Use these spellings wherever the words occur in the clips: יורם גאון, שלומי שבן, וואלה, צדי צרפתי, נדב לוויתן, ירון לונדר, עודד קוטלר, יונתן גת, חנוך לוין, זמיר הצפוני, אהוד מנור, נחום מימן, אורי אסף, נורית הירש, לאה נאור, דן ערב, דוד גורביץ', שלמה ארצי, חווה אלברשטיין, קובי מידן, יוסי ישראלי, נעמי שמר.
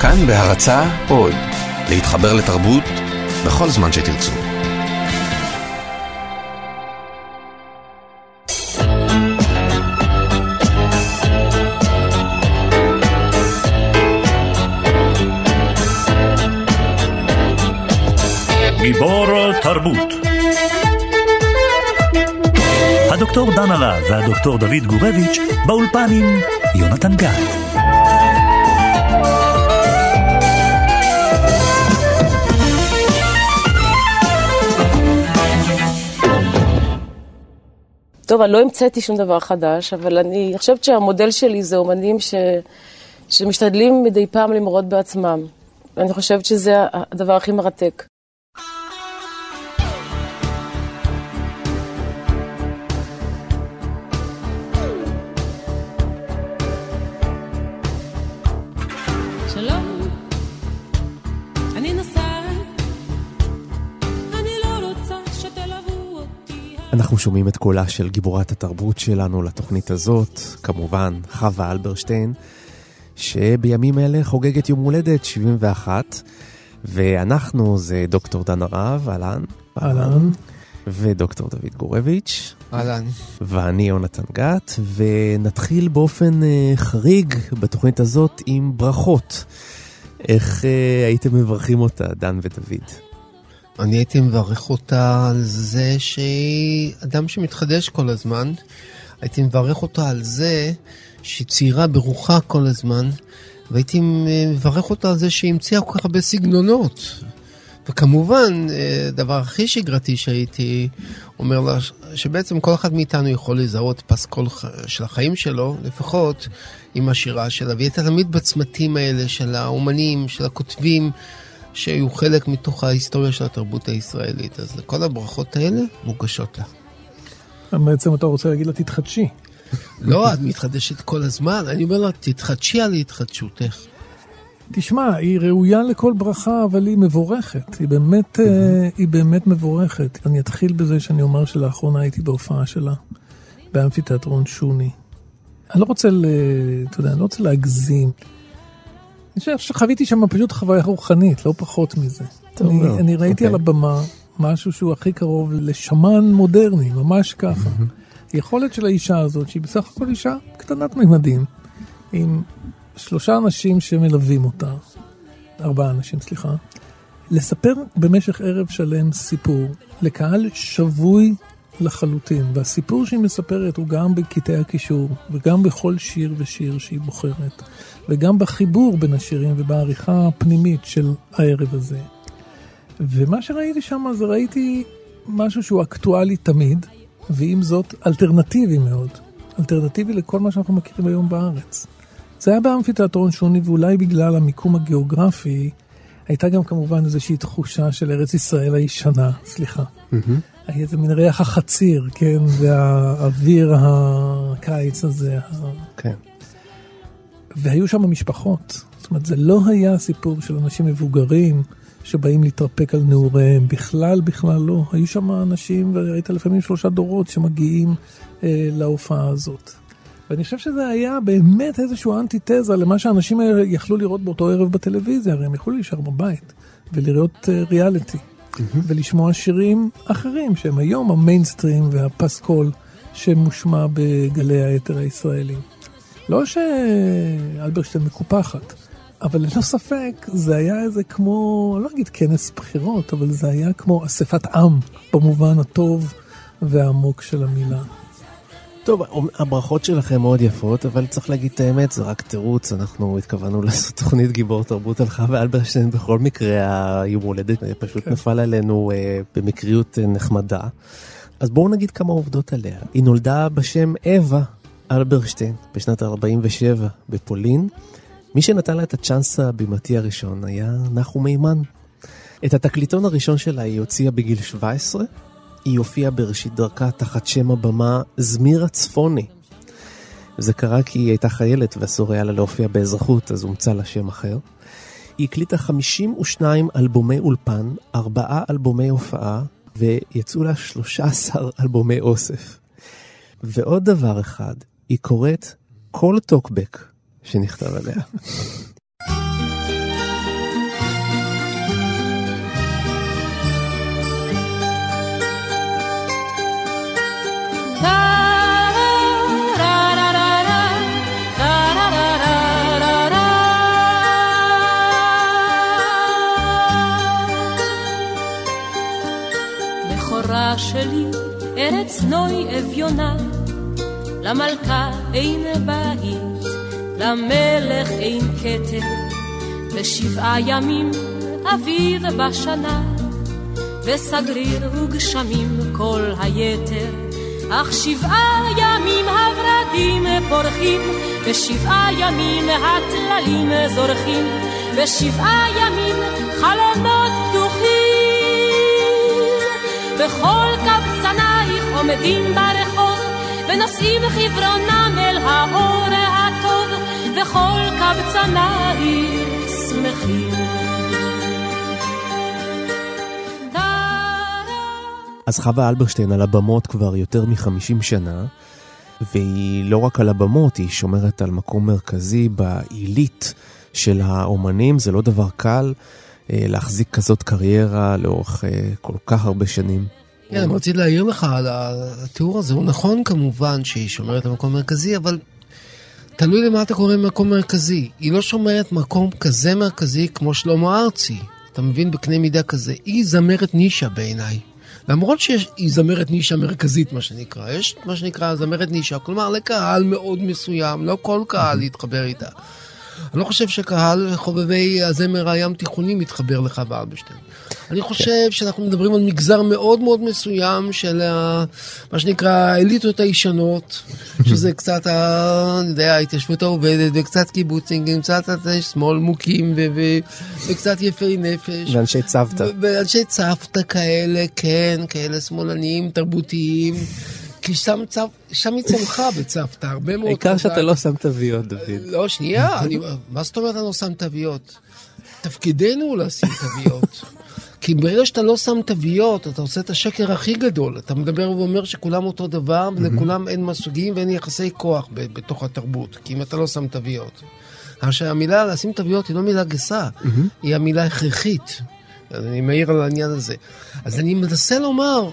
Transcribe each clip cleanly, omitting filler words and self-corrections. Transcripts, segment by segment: כאן בהרצאה עוד, להתחבר לתרבות בכל זמן שתרצו. גיבור תרבות. הדוקטור דן ערב והדוקטור דוד גורביץ' באולפן עם יונתן גת. טוב, אני לא המצאתי שום דבר חדש, אבל אני חושבת שהמודל שלי זה אומנים שמשתדלים מדי פעם למרות בעצמם. אני חושבת שזה הדבר הכי מרתק. אנחנו שומעים את קולה של גיבורת התרבות שלנו לתוכנית הזאת, כמובן חווה אלברשטיין, שבימים אלה חוגגת יום הולדת 71, ואנחנו זה דוקטור דן ערב, אלן. אלן. ודוקטור דוד גורביץ'. אלן. ואני יונתן גת, ונתחיל באופן חריג בתוכנית הזאת עם ברכות. איך הייתם מברכים אותה, דן ודוד? אני הייתי מברך אותה על זה שהיא אדם שמתחדש כל הזמן. הייתי מברך אותה על זה שהיא צעירה ברוחה כל הזמן. והייתי מברך אותה על זה שהיא המציאה כל כך הרבה סגנונות. וכמובן, דבר הכי שגרתי שהייתי אומר לה, שבעצם כל אחד מאיתנו יכול לזהות פסקול של החיים שלו, לפחות עם השירה שלה. והיא הייתה תמיד בצמתים האלה של האומנים, של הכותבים, שהיו חלק מתוך ההיסטוריה של התרבות הישראלית. אז לכל הברכות האלה מוגשות לה. בעצם אתה רוצה להגיד לה תתחדשי. לא, את מתחדשת כל הזמן. אני אומר לה, תתחדשי על התחדשותך. תשמע, היא ראויה לכל ברכה, אבל היא מבורכת. היא באמת מבורכת. אני אתחיל בזה שאני אומר שלאחרונה הייתי בהופעה שלה, באמפיתיאטרון שוני. אני לא רוצה, אתה יודע, אני לא רוצה להגזים. אני חושב שחוויתי שם פשוט חוויה רוחנית, לא פחות מזה. אני ראיתי על הבמה משהו שהוא הכי קרוב לשמן מודרני, ממש ככה. היכולת של האישה הזאת, שהיא בסך הכל אישה קטנת ממדים, עם 3 אנשים שמלווים אותה, 4 אנשים, סליחה, לספר במשך ערב שלם סיפור לקהל שבוי לחלוטין, והסיפור שהיא מספרת הוא גם בקטעי הקישור, וגם בכל שיר ושיר שהיא בוחרת, וגם בחיבור בין השירים ובעריכה הפנימית של הערב הזה. ומה שראיתי שם, אז ראיתי משהו שהוא אקטואלי תמיד, ועם זאת אלטרנטיבי מאוד. אלטרנטיבי לכל מה שאנחנו מכירים היום בארץ. זה היה באמפיתיאטרון שוני, ואולי בגלל המיקום הגיאוגרפי, הייתה גם כמובן איזושהי תחושה של ארץ ישראל הישנה, סליחה. היה איזה מין ריח החציר, כן, והאוויר הקיץ הזה. כן. והיו שם המשפחות. זאת אומרת, זה לא היה סיפור של אנשים מבוגרים שבאים להתרפק על נעוריהם. בכלל לא. היו שם אנשים, והיית לפעמים 3 דורות שמגיעים להופעה הזאת. ואני חושב שזה היה באמת איזשהו אנטיתזה למה שאנשים יכלו לראות באותו ערב בטלוויזיה. הרי הם יכלו להישאר בבית ולראות ריאליטי. ולשמוע שירים אחרים שהם היום המיינסטרים והפסקול שמושמע בגלי היתר הישראלים. לא שאלברשטיין מקופחת, אבל ללא ספק זה היה איזה כמו, לא אגיד כנס בחירות, אבל זה היה כמו אספת עם במובן הטוב והעמוק של המילה. טוב, הברכות שלכם מאוד יפות, אבל צריך להגיד את האמת, זה רק תירוץ. אנחנו התכוונו לעשות תוכנית גיבור תרבות על חווה אלברשטיין, בכל מקרה יום הולדת פשוט נפל עלינו במקריות נחמדה. אז בואו נגיד כמה עובדות עליה. היא נולדה בשם אווה אלברשטיין בשנת 47 בפולין. מי שנתן לה את הצ'אנס הבימתי הראשון היה נחום מימן. את התקליטון הראשון שלה היא הוציאה בגיל 17, היא הופיעה בראשית דרכה תחת שם הבמה זמיר הצפוני. זה קרה כי היא הייתה חיילת ואסור היה לה להופיע באזרחות, אז הומצא לה שם אחר. היא הקליטה 52 אלבומי אולפן, 4 אלבומי הופעה, ויצאו לה 13 אלבומי אוסף. ועוד דבר אחד, היא קוראת כל טוקבק שנכתב עליה. ארץ נוי אביונה, למלכה אין בית, למלך אין כתר, ושבעה ימים אוויר בשנה, וסגריר וגשמים כל היתר. אך שבעה ימים הורדים פורחים, ושבעה ימים הטללים זורחים, ושבעה ימים חלונות פתוחים, וכל קבצנייך עומדים ברחוב, ונושאים חברונם אל האור הטוב, וכל קבצנייך שמחים. אז חווה אלברשטיין על הבמות כבר יותר מ-50 שנה, והיא לא רק על הבמות, היא שומרת על מקום מרכזי בעילית של האומנים. זה לא דבר קל להחזיק כזאת קריירה לאורך כל כך הרבה שנים. כן, אני רוצה להעיר לך על התיאור הזה. הוא נכון כמובן שהיא שומרת על מקום מרכזי, אבל תלוי למה אתה קורא מקום מרכזי. היא לא שומרת מקום כזה מרכזי כמו שלמה ארצי. אתה מבין, בקנה מידה כזה. היא זמרת נישה בעיניי. למרות שהיא זמרת נישה מרכזית, מה שנקרא. יש מה שנקרא זמרת נישה, כלומר לקהל מאוד מסוים, לא כל קהל יתחבר איתה. אני לא חושב שקהל חובבי הזמר הים תיכונים יתחבר לחווה אלברשטיין. אני חושב שאנחנו מדברים על מגזר מאוד מאוד מסוים של מה שנקרא האליטות הישנות, שזה קצת ההתיישבות העובדת, וקצת קיבוצים, קצת שמאל מוקים, וקצת יפי נפש. ואנשי צוותא. ואנשי צוותא כאלה, כן, כאלה שמאלניים, תרבותיים. כי שם היא צמחה בצוותא, הרבה מאוד... העיקר שאתה לא שם תוויות, דוד. לא, שנייה, מה זאת אומרת אני לא שם תוויות? תפקידנו הוא לשים תוויות. כי ברגע שאתה לא שם תוויות, אתה עושה את השקר הכי גדול. אתה מדבר ואומר שכולם אותו דבר, ולכולם אין מסוגים ואין יחסי כוח בתוך התרבות, כי אם אתה לא שם תוויות. המילה לשים תוויות היא לא מילה גסה, היא המילה הכרחית. אז אני מעיר על העניין הזה. אז אני מנסה לומר,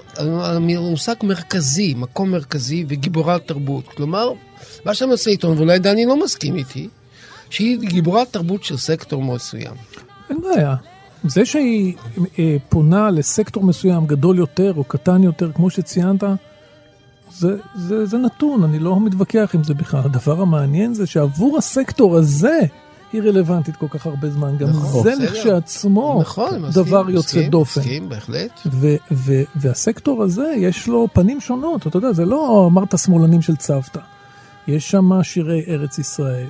מושג מרכזי, מקום מרכזי וגיבורת תרבות. כלומר, מה שאני עושה עיתון, ואולי דני לא מסכים איתי, שהיא גיבורת תרבות של סקטור מסוים. אין בעיה. זה שהיא פונה לסקטור מסוים גדול יותר או קטן יותר, כמו שציינת, זה נתון. אני לא מתווכח עם זה בכלל. הדבר המעניין זה שעבור הסקטור הזה, היא רלוונטית כל כך הרבה זמן, גם זה לכשעצמו דבר יוצא דופן. והסקטור הזה יש לו פנים שונות, אתה יודע, זה לא אמרת שמאלנים של צוותא. יש שם שירי ארץ ישראל,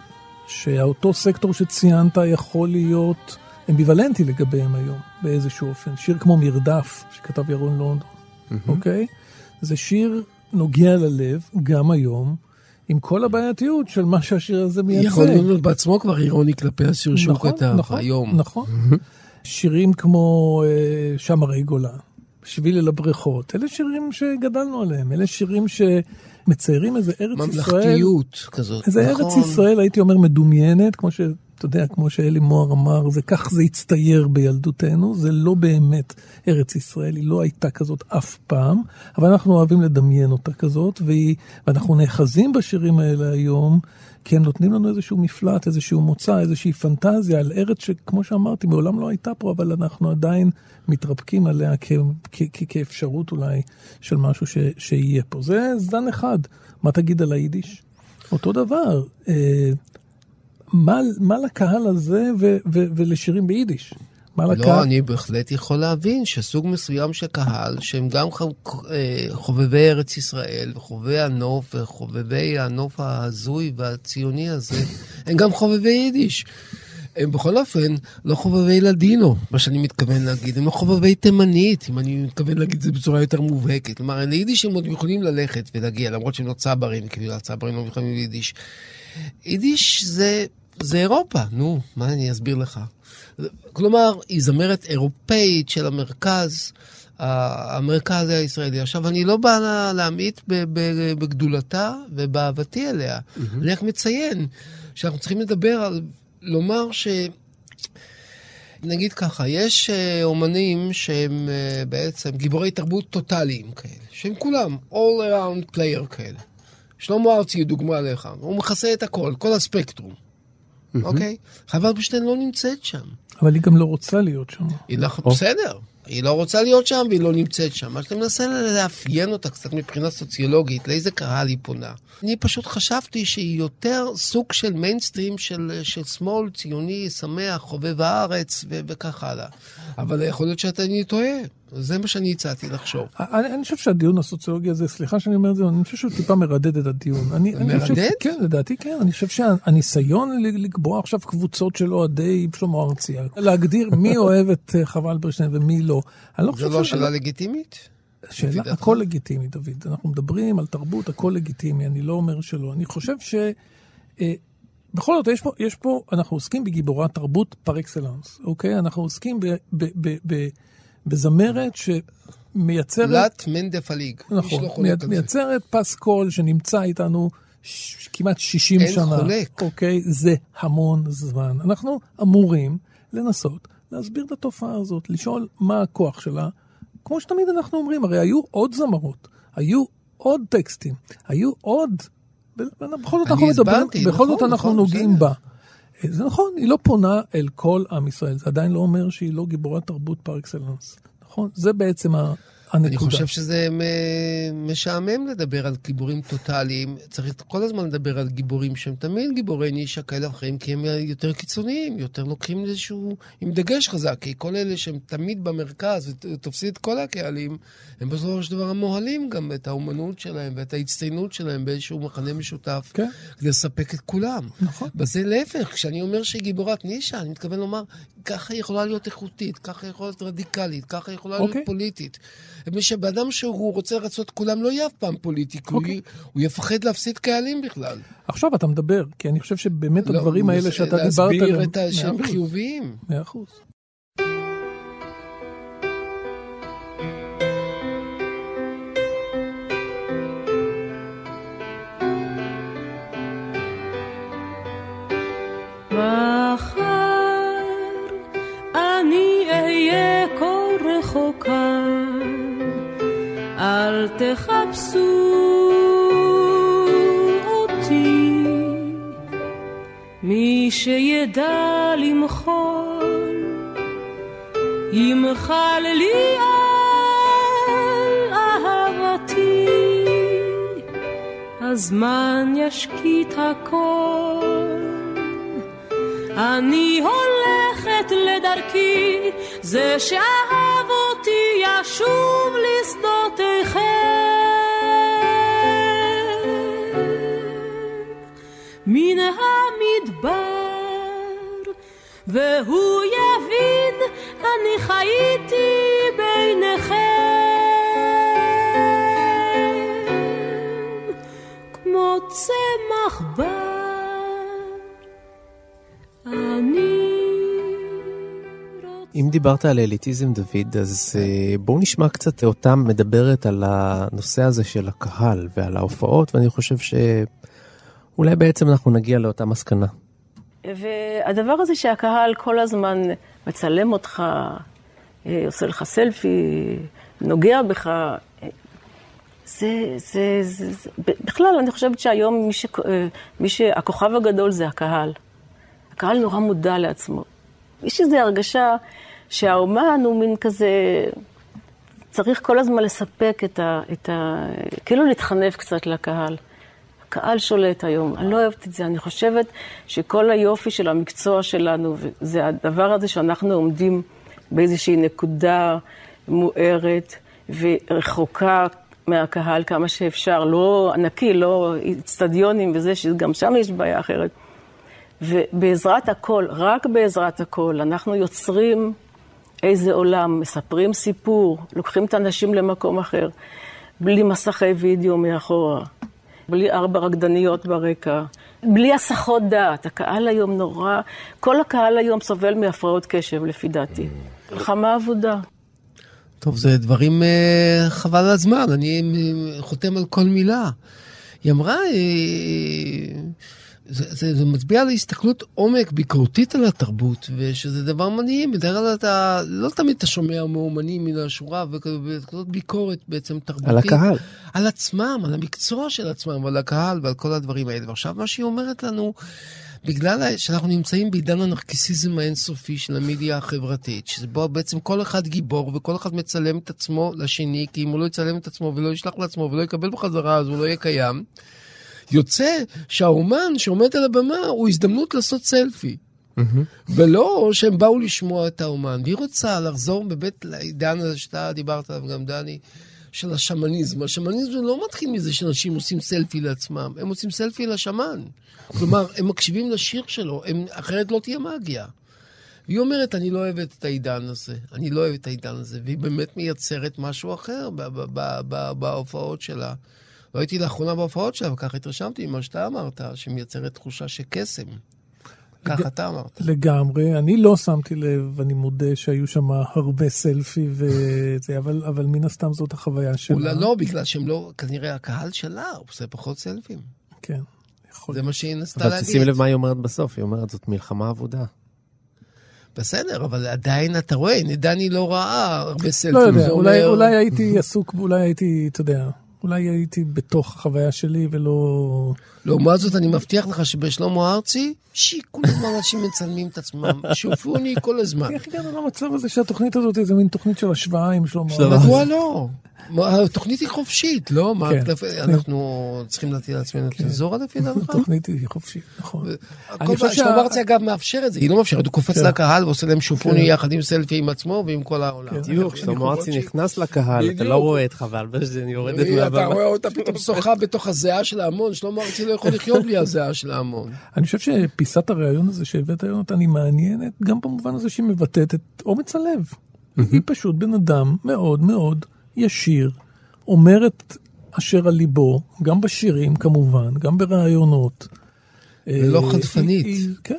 שאותו סקטור שציינת יכול להיות אמביוולנטי לגביהם היום, באיזשהו אופן. שיר כמו מרדף, שכתב ירון לונדר, אוקיי? זה שיר נוגע ללב, גם היום, עם כל הבעייתיות של מה שהשיר הזה מייצא. יכול להיות בעצמו כבר אירוני כלפי השיר שהוא כתב היום. נכון, שירים כמו שם הרי גולה, שביל אל הבריכות, אלה שירים שגדלנו עליהם, אלה שירים שמציירים איזה ארץ ישראל. ממלכתיות כזאת, נכון. איזה ארץ ישראל, הייתי אומר, מדומיינת, כמו שאתה יודע, כמו שאלי מוהר אמר, זה כך זה הצטייר בילדותנו, זה לא באמת ארץ ישראל, היא לא הייתה כזאת אף פעם, אבל אנחנו אוהבים לדמיין אותה כזאת, ואנחנו נאחזים בשירים האלה היום, כי הם נותנים לנו איזשהו מפלט, איזשהו מוצא, איזושהי פנטזיה על ארץ שכמו שאמרתי, מעולם לא הייתה פה, אבל אנחנו עדיין מתרפקים עליה כאפשרות אולי של משהו שיהיה פה. זה זן אחד. מה תגיד על היידיש? אותו דבר. מה לקהל הזה ולשירים ביידיש? לא, אני בהחלט יכול להבין שסוג מסוים של קהל, שהם גם חובבי ארץ ישראל, וחובבי הנוף, וחובבי הנוף ההזוי והציוני הזה, הם גם חובבי יידיש. הם בכל אופן לא חובבי לדינו, מה שאני מתכוון להגיד, הם לא חובבי תימנית, אם אני מתכוון להגיד זה בצורה יותר מובהקת. כלומר, ליידיש הם עוד יכולים ללכת ולהגיע, למרות שהם לא צברים, כאילו הצברים לא יכולים ליידיש. יידיש זה אירופה, נו, מה אני אסביר לך? כלומר, היא זמרת אירופאית של המרכז הישראלי. עכשיו, אני לא בא להמעיט בגדולתה ובאהבתי אליה. אני רק מציין שאנחנו צריכים לומר ש... נגיד ככה, יש אומנים שהם בעצם גיבורי תרבות טוטליים כאלה, שהם כולם all around player כאלה. שלמה ארצי הוא דוגמה לך, הוא מכסה את הכל, כל הספקטרום. אוקיי? חווה אלברשטיין לא נמצאת שם. אבל היא גם לא רוצה להיות שם. בסדר. היא לא רוצה להיות שם והיא לא נמצאת שם. מה שאתה מנסה להאפיין אותה קצת מבחינה סוציולוגית, לאיזה קהל היא פונה. אני פשוט חשבתי שהיא יותר סוג של מיינסטרים של שמאל, ציוני, שמח, חובב הארץ וכך הלאה. אבל יכול להיות שאתה אני טועה. זה מה שאני הצעתי לחשוב. אני חושב שהדיון הסוציולוגי הזה, סליחה שאני אומר את זה, אני חושב שהוא טיפה מרדד את הדיון. מרדד? כן, לדעתי כן. אני חושב שהניסיון לקבוע עכשיו קבוצות של אוהדי שלמה ארצי, להגדיר מי אוהב את חווה אלברשטיין ומי לא. זה לא שאלה לגיטימית? שאלה, הכל לגיטימי, דוד. אנחנו מדברים על תרבות, הכל לגיטימי. אני לא אומר שלא. אני חושב בכל זאת, יש פה, אנחנו עוסקים בגיבורת תרבות פר אקסלנס, אוקיי? אנחנו עוסקים בזמרת שמייצרת... לת מנדפליג. נכון, מייצרת פס קול שנמצא איתנו כמעט 60 שנה. אין חולק. אוקיי, זה המון זמן. אנחנו אמורים לנסות להסביר את התופעה הזאת, לשאול מה הכוח שלה. כמו שתמיד אנחנו אומרים, הרי היו עוד זמרות, היו עוד טקסטים, היו עוד... אני הסברתי, נכון. בכל זאת אנחנו נוגעים בה. זה נכון, היא לא פונה אל כל עם ישראל. זה עדיין לא אומר שהיא לא גיבורת תרבות פר אקסלנס. נכון? זה בעצם הנקודה. אני חושב שזה משעמם לדבר על גיבורים טוטליים. צריך כל הזמן לדבר על גיבורים שהם תמיד גיבורי נישה כאלה אחרים, כי הם יותר קיצוניים, יותר לוקחים איזשהו... עם דגש חזק, כי כל אלה שהם תמיד במרכז ותופסים את כל הקהלים, הם בסופו של דבר מוהלים גם את האומנות שלהם ואת ההצטיינות שלהם באיזשהו מחנה משותף, כדי לספק את כולם. נכון. וזה להפך, כשאני אומר שהיא גיבורת נישה, אני מתכוון לומר, ככה היא יכולה להיות איכותית, ככה היא יכולה להיות רדיקלית, ככה היא יכולה להיות פוליטית. מי שבאדם שהוא רוצה רצות כולם לא יהיה אף פעם פוליטיקו, הוא יפחד להפסיד קהלים בכלל. עכשיו אתה מדבר, כי אני חושב שבאמת הדברים האלה שאתה דיברת עליהם... להסביר את השם חיוביים. 100%. מחר אני אהיה כה רחוקה, אל תחפשו אותי, מי שידע למחול ימחל לי על אהבתי. הזמן ישקיט הכל, אני הולכת לדרכי, זה שאהב אותי ישוב לשדותיכם. מן המדבר, והוא יבין, אני חייתי ביניכם, כמו צמח בר. אם דיברת על אליטיזם, דוד, אז בואו נשמע קצת אותם מדברת על הנושא הזה של הקהל ועל ההופעות, ואני חושב שאולי בעצם אנחנו נגיע לאותה מסקנה. והדבר הזה שהקהל כל הזמן מצלם אותך, עושה לך סלפי, נוגע בך, זה בכלל אני חושבת שהיום מי שהכוכב הגדול זה הקהל. הקהל נורא מודע לעצמו. יש איזו הרגשה שהאומן הוא מין כזה, צריך כל הזמן לספק כאילו להתחנף קצת לקהל. הקהל שולט היום, אני לא אוהבת את זה, אני חושבת שכל היופי של המקצוע שלנו, זה הדבר הזה שאנחנו עומדים באיזושהי נקודה מוארת ורחוקה מהקהל כמה שאפשר, לא ענקי, לא אצטדיונים וזה, שגם שם יש בעיה אחרת. ובעזרת הכל, רק בעזרת הכל, אנחנו יוצרים איזה עולם, מספרים סיפור, לוקחים את האנשים למקום אחר, בלי מסכי וידאו מאחורה, בלי 4 רקדניות ברקע, בלי הסחות דעת. הקהל היום נורא, כל הקהל היום סובל מהפרעות קשב, לפי דעתי. חמה עבודה. טוב, זה דברים חבל הזמן, אני חותם על כל מילה. היא אמרה... זה מצביע על הסתכלות עומק ביקורתית על התרבות, ושזה דבר מדהים. בדרך כלל אתה לא תמיד אתה שומע מאומנים מן השורה, וכזאת ביקורת בעצם תרבותית. על הקהל. על עצמם, על המקצוע של עצמם, ועל הקהל ועל כל הדברים האלה. ועכשיו מה שהיא אומרת לנו, בגלל שאנחנו נמצאים בעידן הנרקיסיזם האינסופי של המדיה החברתית, שזה בו בעצם כל אחד גיבור וכל אחד מצלם את עצמו לשני, כי אם הוא לא יצלם את עצמו ולא ישלח לעצמו ולא יקבל בחזרה, אז הוא לא יהיה קיים. יוצא שהאומן שעומד על הבמה הוא הזדמנות לעשות סלפי. ולא שהם באו לשמוע את האומן. והיא רוצה לחזור בבית לעידן הזה שאתה דיברת עליו גם דני, של השמניזם. השמניזם לא מתחיל מזה שאנשים עושים סלפי לעצמם, הם עושים סלפי לשמן. כלומר, הם מקשיבים לשיר שלו, אחרת לא תהיה מגיה. והיא אומרת, אני לא אוהבת את העידן הזה, אני לא אוהבת את העידן הזה, והיא באמת מייצרת משהו אחר בהופעות שלה. לא הייתי לאחרונה בהופעות שלה, וכך התרשמתי ממה שאתה אמרת, שמייצרת תחושה שקסם. כך אתה אמרת. לגמרי. אני לא שמתי לב, אני מודה שהיו שם הרבה סלפי, אבל מן הסתם זאת החוויה שלה. אולי לא, בגלל שהם לא, כנראה הקהל שלה, הוא עושה פחות סלפים. כן. זה מה שהיא נסתה להגיד. אבל תשים לב מה היא אומרת בסוף, היא אומרת, זאת מלחמה עבודה. בסדר, אבל עדיין אתה רואה, נדני לא ראה הרבה סלפים. לא יודע, אולי הייתי עסוק, אולי הייתי, אתה יודע... אולי הייתי בתוך החוויה שלי ולא... לעומת זאת, אני מבטיח לך שבשלמה ארצי, שכל הזמן אנשים מצלמים את עצמם, שופוני כל הזמן. איך הגענו למצב הזה שהתוכנית הזאת איזה מין תוכנית של השוואה עם שלמה ארצי? מדוע לא? התוכנית היא חופשית, לא? אנחנו צריכים להטיל על עצמנו תזור עד אפילו לך. התוכנית היא חופשית, נכון. שלמה ארצי אגב מאפשר את זה, היא לא מאפשרת, הוא קופץ לקהל ועושה להם שופוני יחד עם סלפי עם עצמו ועם כל העולם. שלמה ארצי נכנס לקהל, אתה לא רואה את חבל, אתה רואה אותה פתאום שוחה בתוך הזיעה של ההמון, שלמה ארצי לא יכול לחיות בלי הזיעה של ההמון. אני חושב שפיסת הרעיון הזה שהבאת יונתן היא מעניינת, גם במובן הזה שהיא מבטאת את אומץ הלב. היא פשוט בן אדם מאוד מאוד ישיר, אומרת אשר על ליבו, גם בשירים כמובן, גם ברעיונות. ולא חדפנית. כן,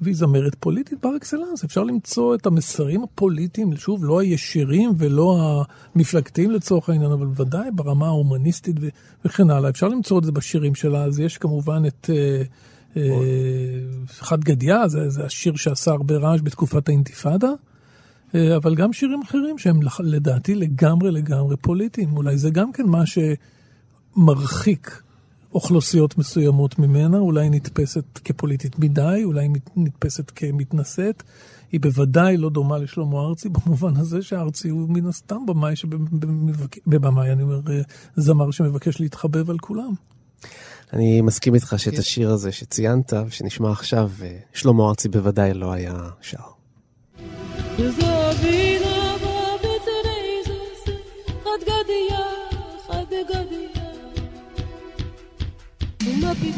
והיא זמרת פוליטית בר אקסלנס. אפשר למצוא את המסרים הפוליטיים, שוב, לא הישירים ולא המפלגתיים לצורך העניין, אבל ודאי ברמה ההומניסטית וכן הלאה. אפשר למצוא את זה בשירים שלה, אז יש כמובן את חד גדיה, זה השיר שעשה הרבה רעש בתקופת האינתיפאדה, אבל גם שירים אחרים שהם לדעתי לגמרי פוליטיים. אולי זה גם כן מה שמרחיק אוכלוסיות מסוימות ממנה, אולי נתפסת כפוליטית מדי, אולי נתפסת כמתנשאת. היא בוודאי לא דומה לשלמה ארצי, במובן הזה שהארצי הוא מן הסתם במאי, אני אומר, זמר שמבקש להתחבב על כולם. אני מסכים איתך שאת השיר הזה שציינת, שנשמע עכשיו, שלמה ארצי בוודאי לא היה שר.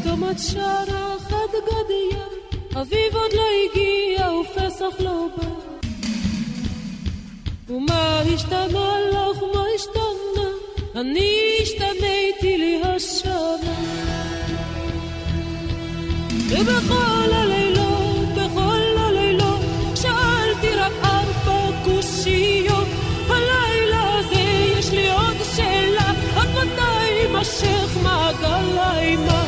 פתאום את שרה חד גדיה, אביב עוד לא הגיע ופסח לא בא, ומה השתנה לך, מה השתנה, אני השתניתי לי השנה, ובכל הלילות, בכל הלילות שאלתי רק 4 קושיות, הלילה הזה יש לי עוד שאלה, עוד מתי יימשך מעגל האימה,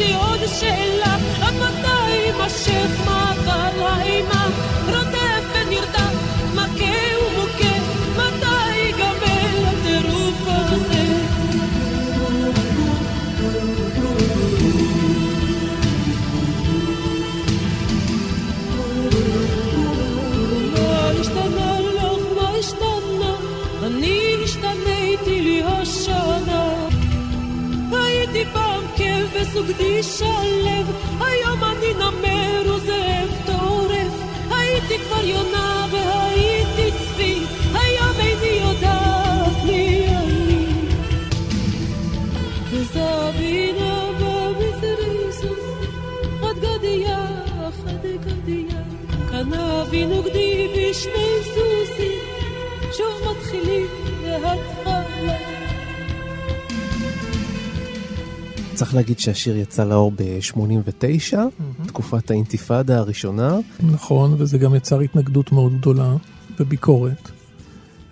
לי עוד שאלה, עד מתי משך מעגל האימה, רודף ונרדף, מכה ומוכה, מתי ייגמר הטירוף הזה? מה השתנה לך, מה השתנה? אני השתניתי לי השנה, הייתי פעם וסוגדי שלב, היום אני נמר וזאב תורף, הייתי כבר יונה והייתי צבי, היום איני יודעת מי אני, וזבינה במזריזוס חד גדיה, חד גדיה כנבי נוגדי בשני סוסים, שוב מתחילים להתחלה. צריך להגיד שהשיר יצא לאור ב-89, תקופת האינתיפאדה הראשונה. נכון, וזה גם יצר התנגדות מאוד גדולה וביקורת,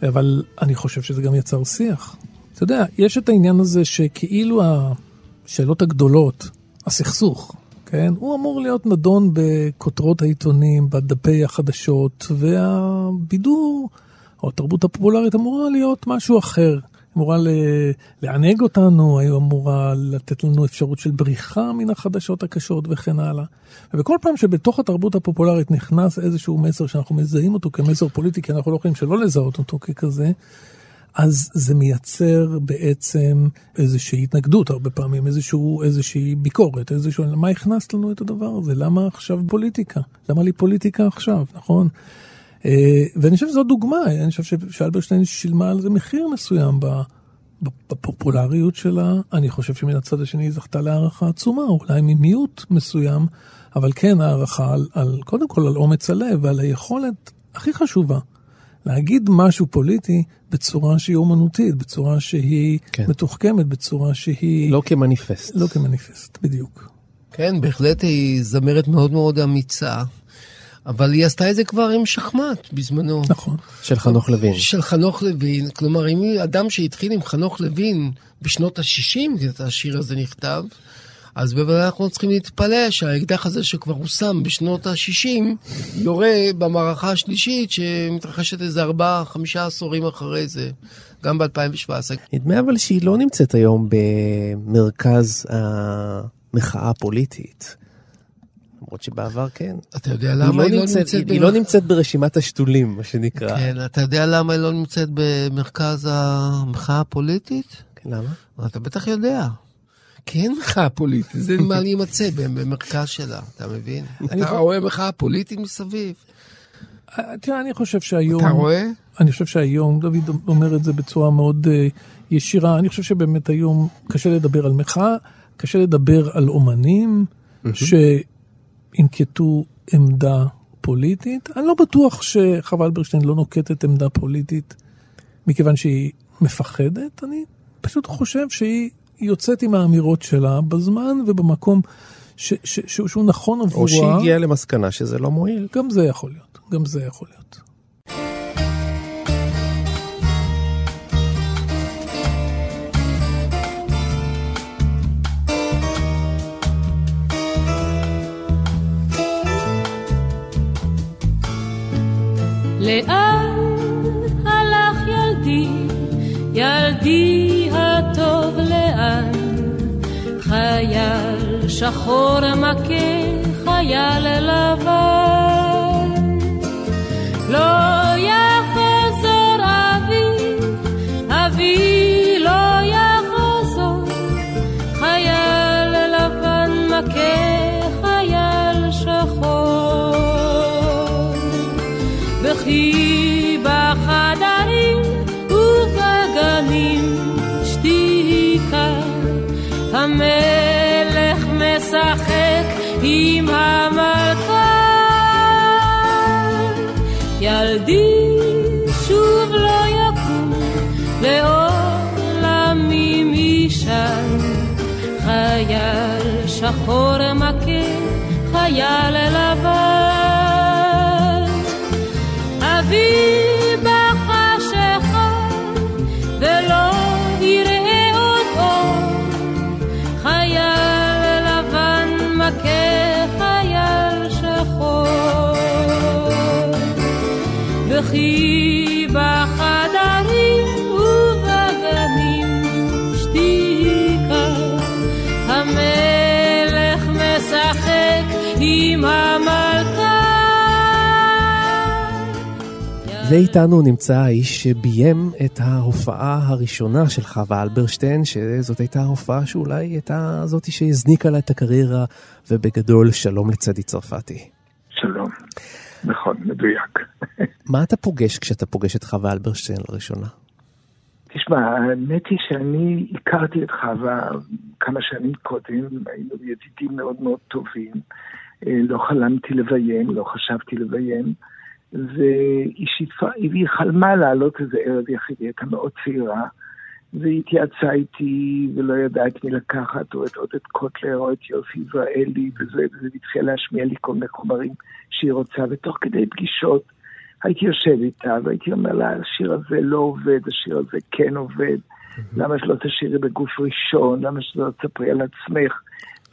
אבל אני חושב שזה גם יצר שיח. אתה יודע, יש את העניין הזה שכאילו השאלות הגדולות, הסכסוך, כן? הוא אמור להיות נדון בכותרות העיתונים, בדפי החדשות, והבידור או התרבות הפופולרית אמורה להיות משהו אחר. אמורה לענג אותנו, היא אמורה לתת לנו אפשרות של בריחה מן החדשות הקשות וכן הלאה. ובכל פעם שבתוך התרבות הפופולרית נכנס איזשהו מסר שאנחנו מזהים אותו כמסר פוליטי, אנחנו לא יכולים שלא לזהות אותו ככזה, אז זה מייצר בעצם איזושהי התנגדות הרבה פעמים, איזושהי ביקורת, למה הכנסת לנו את הדבר הזה? למה עכשיו פוליטיקה? למה לי פוליטיקה עכשיו, נכון? ואני חושב שזו דוגמה, אני חושב שאלברשטיין שילמה על זה מחיר מסוים בפופולריות שלה, אני חושב שמן הצד השני היא זכתה להערכה עצומה, אולי ממיעוט מסוים, אבל כן הערכה קודם כל על אומץ הלב ועל היכולת הכי חשובה, להגיד משהו פוליטי בצורה שהיא אומנותית, בצורה שהיא מתוחכמת, בצורה שהיא... לא כמניפסט. לא כמניפסט, בדיוק. כן, בהחלט היא זמרת מאוד מאוד אמיצה, אבל היא עשתה את זה כבר עם שחמט בזמנו. נכון. של חנוך לוין. של חנוך לוין, כלומר, אם אדם שהתחיל עם חנוך לוין בשנות ה-60, את השיר הזה נכתב, אז בוודאי אנחנו צריכים להתפלא שהאקדח הזה שכבר הוא שם בשנות ה-60 יורה במערכה השלישית שמתרחשת איזה 4-5 עשורים אחרי זה, גם ב-2017. נדמה אבל שהיא לא נמצאת היום במרכז המחאה הפוליטית. למרות שבעבר כן. אתה יודע למה היא לא נמצאת? היא לא נמצאת ברשימת השתולים, מה שנקרא. כן, אתה יודע למה היא לא נמצאת במרכז המחאה הפוליטית? כן, למה? אתה בטח יודע. כן, מחאה פוליטית, זה מה להימצא במרכז שלה, אתה מבין? אתה רואה מחאה פוליטית מסביב. תראה, אני חושב שהיום... אתה רואה? אני חושב שהיום, דוד אומר את זה בצורה מאוד ישירה, אני חושב שבאמת היום קשה לדבר על מחאה, קשה לדבר על אומנים שינקטו עמדה פוליטית. אני לא בטוח שחווה אלברשטיין לא נוקטת עמדה פוליטית, מכיוון שהיא מפחדת, אני פשוט חושב שהיא... יוצאת עם האמירות שלה בזמן ובמקום שהוא נכון עבורה. או שהיא הגיעה למסקנה שזה לא מועיל. גם זה יכול להיות, גם זה יכול להיות. לאן הלך ילדי, ילדי הטוב לאן? חייל שחור מכה חייל לבן, לא יחזור אבי, אבי לא יחזור, חייל לבן מכה חייל שחור, בכי בחדרים ובגנים המלך משחק עם המלכה, ילדי שוב לא יקום לעולמים ישן, חייל שחור מכה חייל לבן, אבי בחשכה ולא כחייל שחור, וכי בחדרים ובגנים שתיקה, המלך משחק עם המלכה. ואיתנו נמצא האיש שביים את ההופעה הראשונה של חווה אלברשטיין, שזאת הייתה ההופעה שאולי הייתה זאת שהזניקה לה את הקריירה, ובגדול שלום לצדי צרפתי. שלום, נכון, מדויק. מה אתה פוגש כשאתה פוגש את חווה אלברשטיין לראשונה? תשמע, האמת היא שאני הכרתי את חווה כמה שנים קודם, היינו ידידים מאוד מאוד טובים, לא חלמתי לביים, לא חשבתי לביים, והיא חלמה לעלות איזה ערב יחיד, היא הייתה מאוד צעירה, והיא התייעצה איתי ולא ידעה את מי לקחת, או את עודד קוטלר או את יוסי ישראלי, וזה התחילה להשמיע לי כל מיני חומרים שהיא רוצה, ותוך כדי פגישות הייתי יושב איתה, והייתי אומר לה, השיר הזה לא עובד, השיר הזה כן עובד, למה שלא תשאירי בגוף ראשון, למה שלא תספרי על עצמך,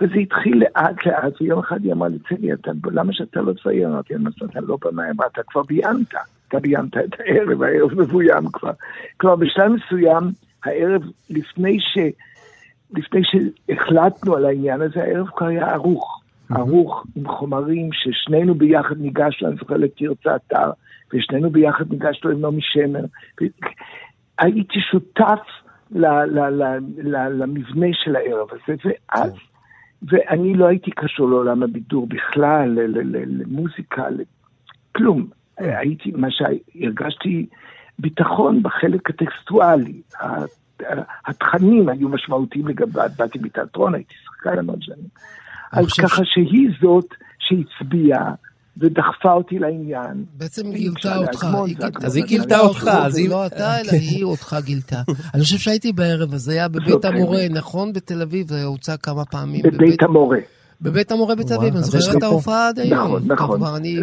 וזה התחיל לאט לאט, ויום אחד היא אמרה לי, צלי, למה שאתה לא צעיר? אמרתי, אתה לא במה, אתה כבר ביימת, אתה ביימת את הערב, הערב מבוים כבר. כלומר, בשלב מסוים, הערב, לפני שהחלטנו על העניין הזה, הערב כבר היה ערוך. ערוך עם חומרים ששנינו ביחד ניגשנו, אני זוכר לתרצה אתר, ושנינו ביחד ניגשנו עם נעמי שמר. הייתי שותף למבנה של הערב הזה, ואז, ואני לא הייתי קשור לעולם הבידור בכלל, למוזיקה, כלום. הייתי, מה שהרגשתי, ביטחון בחלק הטקסטואלי, התכנים היו משמעותיים לגבי, באתי בתיאטרון, הייתי שחקן המון שנים. אז ככה שהיא זאת שהצביעה, ודחפה אותי לעניין. בעצם גילתה אותך. אז היא גילתה אותך. אז היא לא אתה, אלא היא אותך גילתה. אני חושב שהייתי בערב, אז היה בבית המורה, נכון? בתל אביב, זה הוצא כמה פעמים. בבית המורה. בבית המורה בתל אביב, אני זוכר את ההופעה עד היום. נכון.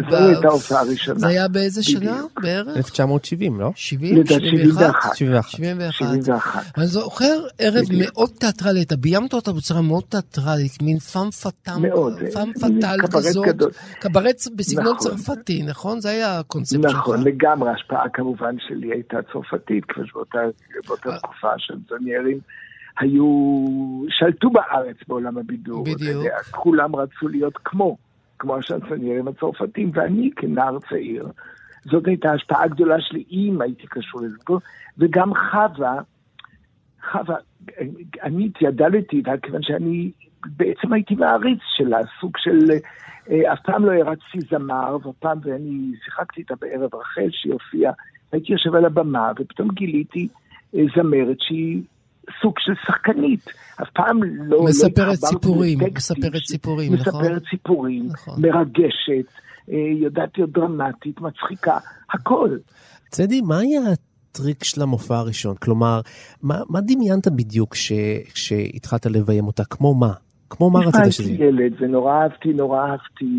זו את ההופעה הראשונה. זה היה באיזה שנה בערך? 1970, לא? 70? 71. 71. אני זוכר ערב מאוד תיאטרלי, אתה ביימת אותה בצורה מאוד תיאטרלית, מין פעם פטאם, פעם פטאל כזאת. קברץ בסגנון צרפתי, נכון? זה היה הקונספט שלך. נכון, לגמרי, ההשפעה כמובן שלי הייתה צרפתית, כבר שבאותה תקופה של זמיירים, שלטו בארץ בעולם הבידור. בדיוק. כולם רצו להיות כמו השנסנירים הצרפתים, ואני כנער צעיר. זאת הייתה השפעה גדולה שלי, אם הייתי קשור לזה. וגם חווה, אני התיידלתי, כיוון שאני בעצם הייתי מעריץ שלה, סוג של, אף פעם לא הרצתי זמר, ואני שיחקתי איתה בערב רחל שהופיעה, הייתי יושב על הבמה, ופתאום גיליתי זמרת שהיא, סוג של שחקנית, אף פעם לא... מספרת סיפורים, נכון? מספרת סיפורים, מרגשת, יודעת להיות דרמטית, מצחיקה, הכל. צדי, מה היה הטריק של המופע הראשון? כלומר, מה דמיינת בדיוק כשהתחלת לביים אותה? כמו מה? כמו מה רצית שזה? הייתי ילד, ונורא אהבתי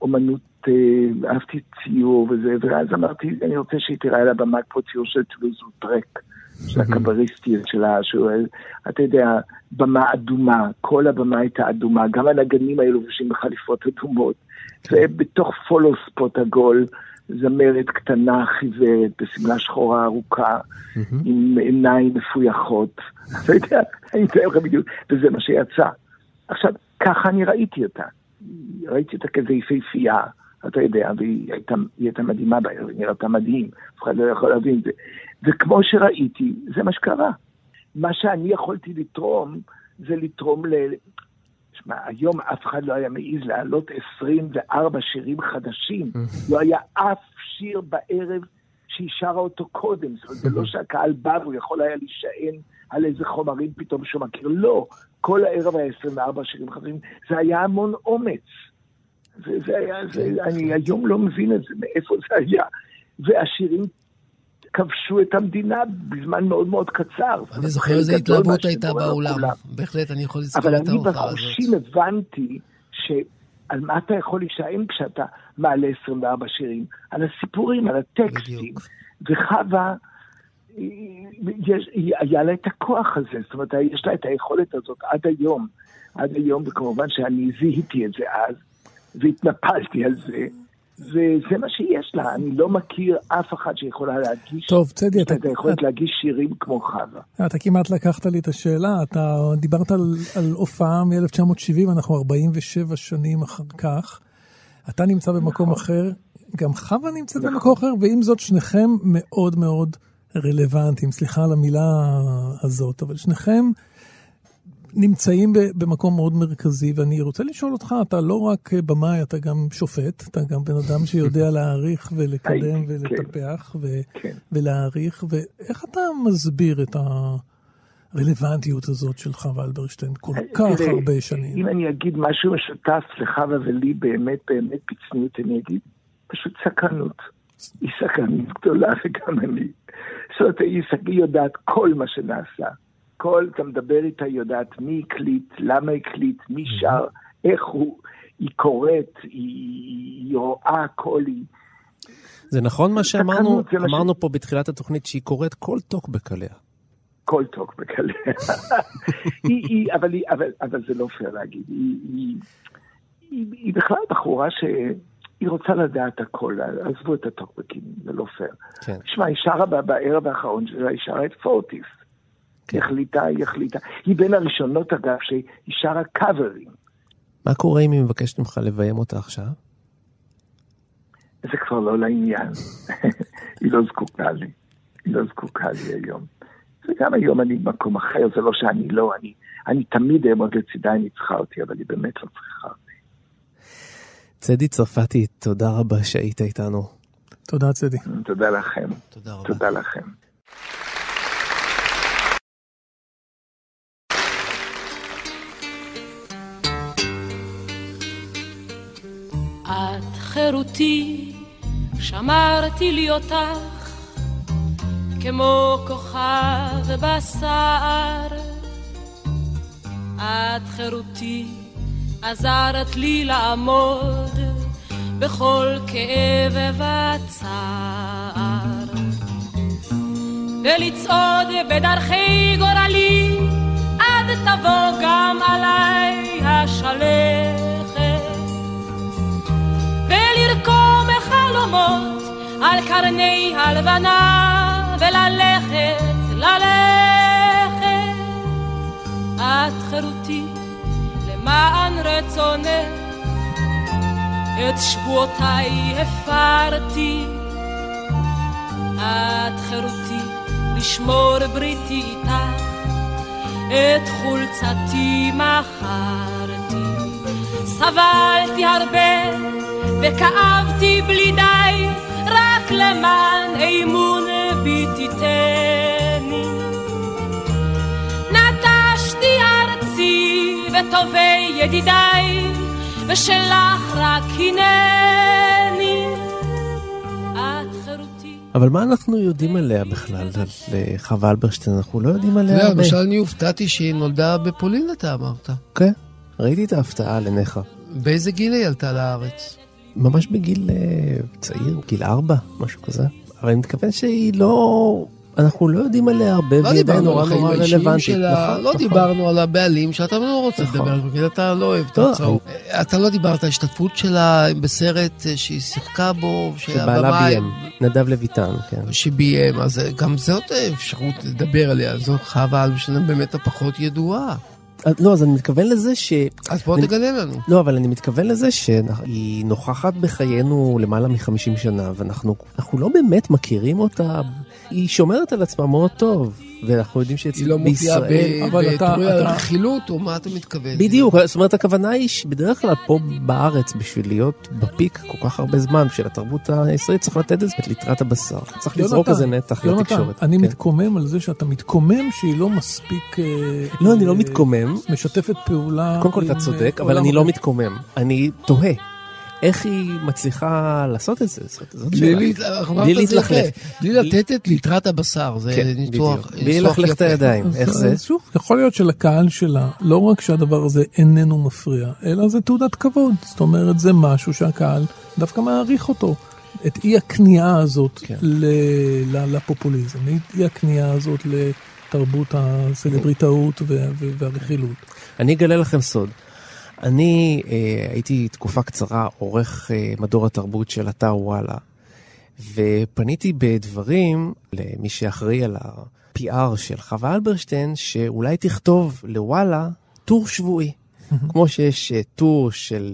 אומנות, אהבתי ציור וזה, ואז אמרתי, אני רוצה שהיא תראה לה במה פה ציור של טלוזו טרק. של הקבריסטיות שלה, אתה יודע, במה אדומה, כל הבמה הייתה אדומה, גם הנגנים היו לובשים בחליפות אדומות, ובתוך פולוספוט עגול, זמרת קטנה חיוורת, בשמלה שחורה ארוכה, עם עיניים מפויחות, אתה יודע, אני מתאר לך בדיוק, וזה מה שיצא. עכשיו, ככה אני ראיתי אותה כזה יפהפייה, אתה יודע, והיא הייתה מדהימה בערב, היא נראתה מדהים, אף אחד לא יכול להבין את זה. וכמו שראיתי, זה מה שקרה. מה שאני יכולתי לתרום, זה לתרום שמע, היום אף אחד לא היה מעיז להעלות 24 שירים חדשים. לא היה אף שיר בערב שהיא שרה אותו קודם. זה לא שהקהל בא והוא יכול היה להישען על איזה חומרים פתאום שהוא מכיר. לא, כל הערב היה 24 שירים חדשים. זה היה המון אומץ. אני היום לא מבין את זה, מאיפה זה היה. והשירים כבשו את המדינה בזמן מאוד מאוד קצר. אני זוכר איזה התלהבות הייתה בעולם. בהחלט, אני יכול לזכור את ההופעה הזאת. אבל אני בחושים הבנתי שעל מה אתה יכול להישען כשאתה מעלה 24 שירים. על הסיפורים, על הטקסטים. וחווה, היה לה את הכוח הזה. זאת אומרת, יש לה את היכולת הזאת עד היום. עד היום, וכמובן שאני זיהיתי את זה אז. והתנפלתי על זה, וזה מה שיש לה, אני לא מכיר אף אחד שיכולה להגיש, טוב, צדי, אתה יכולת להגיש שירים כמו חווה. אתה כמעט לקחת לי את השאלה, אתה דיברת על הופעה מ-1970, אנחנו 47 שנים אחר כך, אתה נמצא במקום אחר, גם חווה נמצאת במקום אחר, ועם זאת שניכם מאוד מאוד רלוונטיים, סליחה על המילה הזאת, אבל שניכם, נמצאים במקום מאוד מרכזי, ואני רוצה לשאול אותך, אתה לא רק במאי, אתה גם שופט, אתה גם בן אדם שיודע להעריך ולקדם ולטפח ולהעריך, ואיך אתה מסביר את הרלוונטיות הזאת של חווה אלברשטיין כל כך הרבה שנים? אם אני אגיד משהו משותף לחווה ולי באמת באמת בצניעות, אני אגיד פשוט סקרנות. היא סקרנות גדולה וגם אני. זאת אומרת, היא יודעת כל מה שנעשה. אתה מדבר איתה, היא יודעת מי הקליט, למה הקליט, מי שר, איך הוא, היא קוראת, היא רואה הכל. זה נכון מה שאמרנו, אמרנו פה בתחילת התוכנית שהיא קוראת כל טוקבק עליה. כל טוקבק עליה. אבל זה לא פייר להגיד. היא בכלל בחורה שהיא רוצה לדעת הכל, עזבו את הטוקבקים, זה לא פייר. תשמע, היא שרה בערב האחרון שלה, היא שרה את פורטיס. החליטה. היא בין הראשונות, אגב, שהיא שרה קאברים. מה קורה אם היא מבקשת ממך לביים אותה עכשיו? זה כבר לא לעניין. היא לא זקוקה לי. היא לא זקוקה לי היום. וגם היום אני במקום אחר, זה לא שאני לא, אני תמיד אעמוד לצידה, אני צריכה אותי, אבל היא באמת לא צריכה אותי. צדי צרפתי, תודה רבה שהיית איתנו. תודה צדי. תודה לכם. תודה רבה. תודה לכם. את חירותי, שמרתי לי אותך, כמו כוכב בסער. את חירותי, עזרת לי לעמוד בכל כאב ובצער, ולצעוד בדרכי גורלי עד תבוא גם עליי השלכת, ולרקום חלומות על קרני הלבנה, וללכת ללכת. את חירותי למען רצונך, את שבועותיי הפרתי. את חירותי לשמור בריתי איתך, את חולצתי מחרתי. סבלתי הרבה וכאבתי בלי די, רק למען אמון בי תיתני. נטשתי ארצי וטובי ידידיי, ושלך רק הנני. את חירותי. אבל מה אנחנו יודעים עליה בכלל, חווה אלברשטיין? אנחנו לא יודעים עליה. לא, למשל אני הופתעתי שהיא נולדה בפולין, אתה אמרת. כן, ראיתי את ההפתעה לנך. באיזה גיל היא עלתה לארץ? ממש בגיל צעיר, גיל 4, משהו כזה. אבל אני מתכוון שהיא לא... אנחנו לא יודעים עליה הרבה, לא דיברנו על החיים האישיים שלה, לא דיברנו על הבעלים, שאתה לא רוצה לדבר, כי אתה לא אוהב את הצעות. אתה לא דיברת על השתתפות שלה בסרט שהיא שיחקה בו, שבעלה ביים, נדב לוויתן, שביים, אז גם זאת אפשרות לדבר עליה, זאת חווה אלברשטיין באמת הפחות ידועה. לא, אז אני מתכוון לזה ש... אז בוא תגלה לנו. לא, אבל אני מתכוון לזה שהיא נוכחת בחיינו למעלה מ-50 שנה, ואנחנו לא באמת מכירים אותה. היא שומרת על עצמה מאוד טוב, ואנחנו יודעים שאצלנו בישראל... היא לא מופיעה בתיאורי הרכילות, או מה אתה מתכוון? בדיוק, זאת אומרת, הכוונה היא שבדרך כלל פה בארץ, בשביל להיות בפיק כל כך הרבה זמן, בשביל התרבות הישראלית, צריך לתת את זה ליטרת הבשר. צריך לזרוק איזה נתח לתקשורת. אני מתקומם על זה שאתה מתקומם שהיא לא מספיק... לא, אני לא מתקומם. משתפת פעולה... קודם כל אתה צודק, אבל אני לא מתקומם. אני תוהה. איך היא מצליחה לעשות את זה? בלי להתלחלך. בלי לתת ליטרת הבשר. זה ניתוח. בלי לחלך את הידיים. איך זה? שוב, יכול להיות שלקהל שלה, לא רק שהדבר הזה איננו מפריע, אלא זה תעודת כבוד. זאת אומרת, זה משהו שהקהל דווקא מעריך אותו. את אי הקנייה הזאת לפופוליזם. אי הקנייה הזאת לתרבות הסלבריטאות והרכילות. אני אגלה לכם סוד. אני הייתי תקופה קצרה עורך מדור התרבות של אתר וואלה, ופניתי בדברים למי שאחראי על ה-PR של חווה אלברשטיין, שאולי תכתוב לוואלה טור שבועי, כמו שיש טור של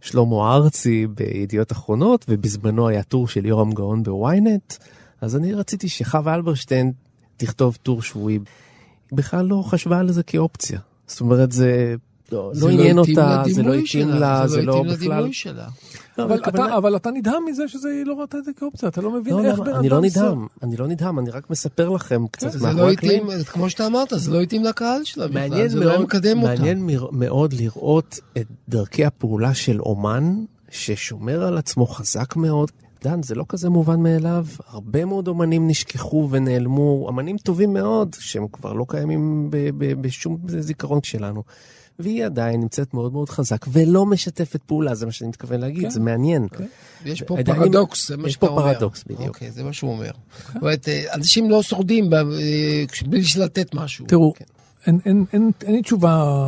שלמה ארצי בידיעות אחרונות, ובזמנו היה טור של יורם גאון בוויינט, אז אני רציתי שחווה אלברשטיין תכתוב טור שבועי. בכלל לא חשבה על זה כאופציה, זאת אומרת זה... לא עניין אותה, זה לא התאים לה, זה לא בכלל. אבל אתה נדהם מזה שזה לא ראתה את זה כאופציה, אתה לא מבין איך בן אדם זה. אני לא נדהם, אני רק מספר לכם קצת מאחורי הקלעים. כמו שאתה אמרת, זה לא התאים לקהל שלה בכלל, זה לא מקדם אותה. מעניין מאוד לראות את דרכי הפעולה של אומן, ששומר על עצמו חזק מאוד. דן, זה לא כזה מובן מאליו, הרבה מאוד אומנים נשכחו ונעלמו, אמנים טובים מאוד, שהם כבר לא קיימים בשום זיכרון שלנו. והיא עדיין נמצאת מאוד מאוד חזק, ולא משתפת פעולה, זה מה שאני מתכוון להגיד, כן. זה מעניין. כן. יש פה פרדוקס, זה מה שאתה אומר. יש פה פרדוקס, בדיוק. אוקיי, זה מה שהוא אומר. אנשים לא שורדים בלי שלתת משהו. תראו, כן. אין תשובה...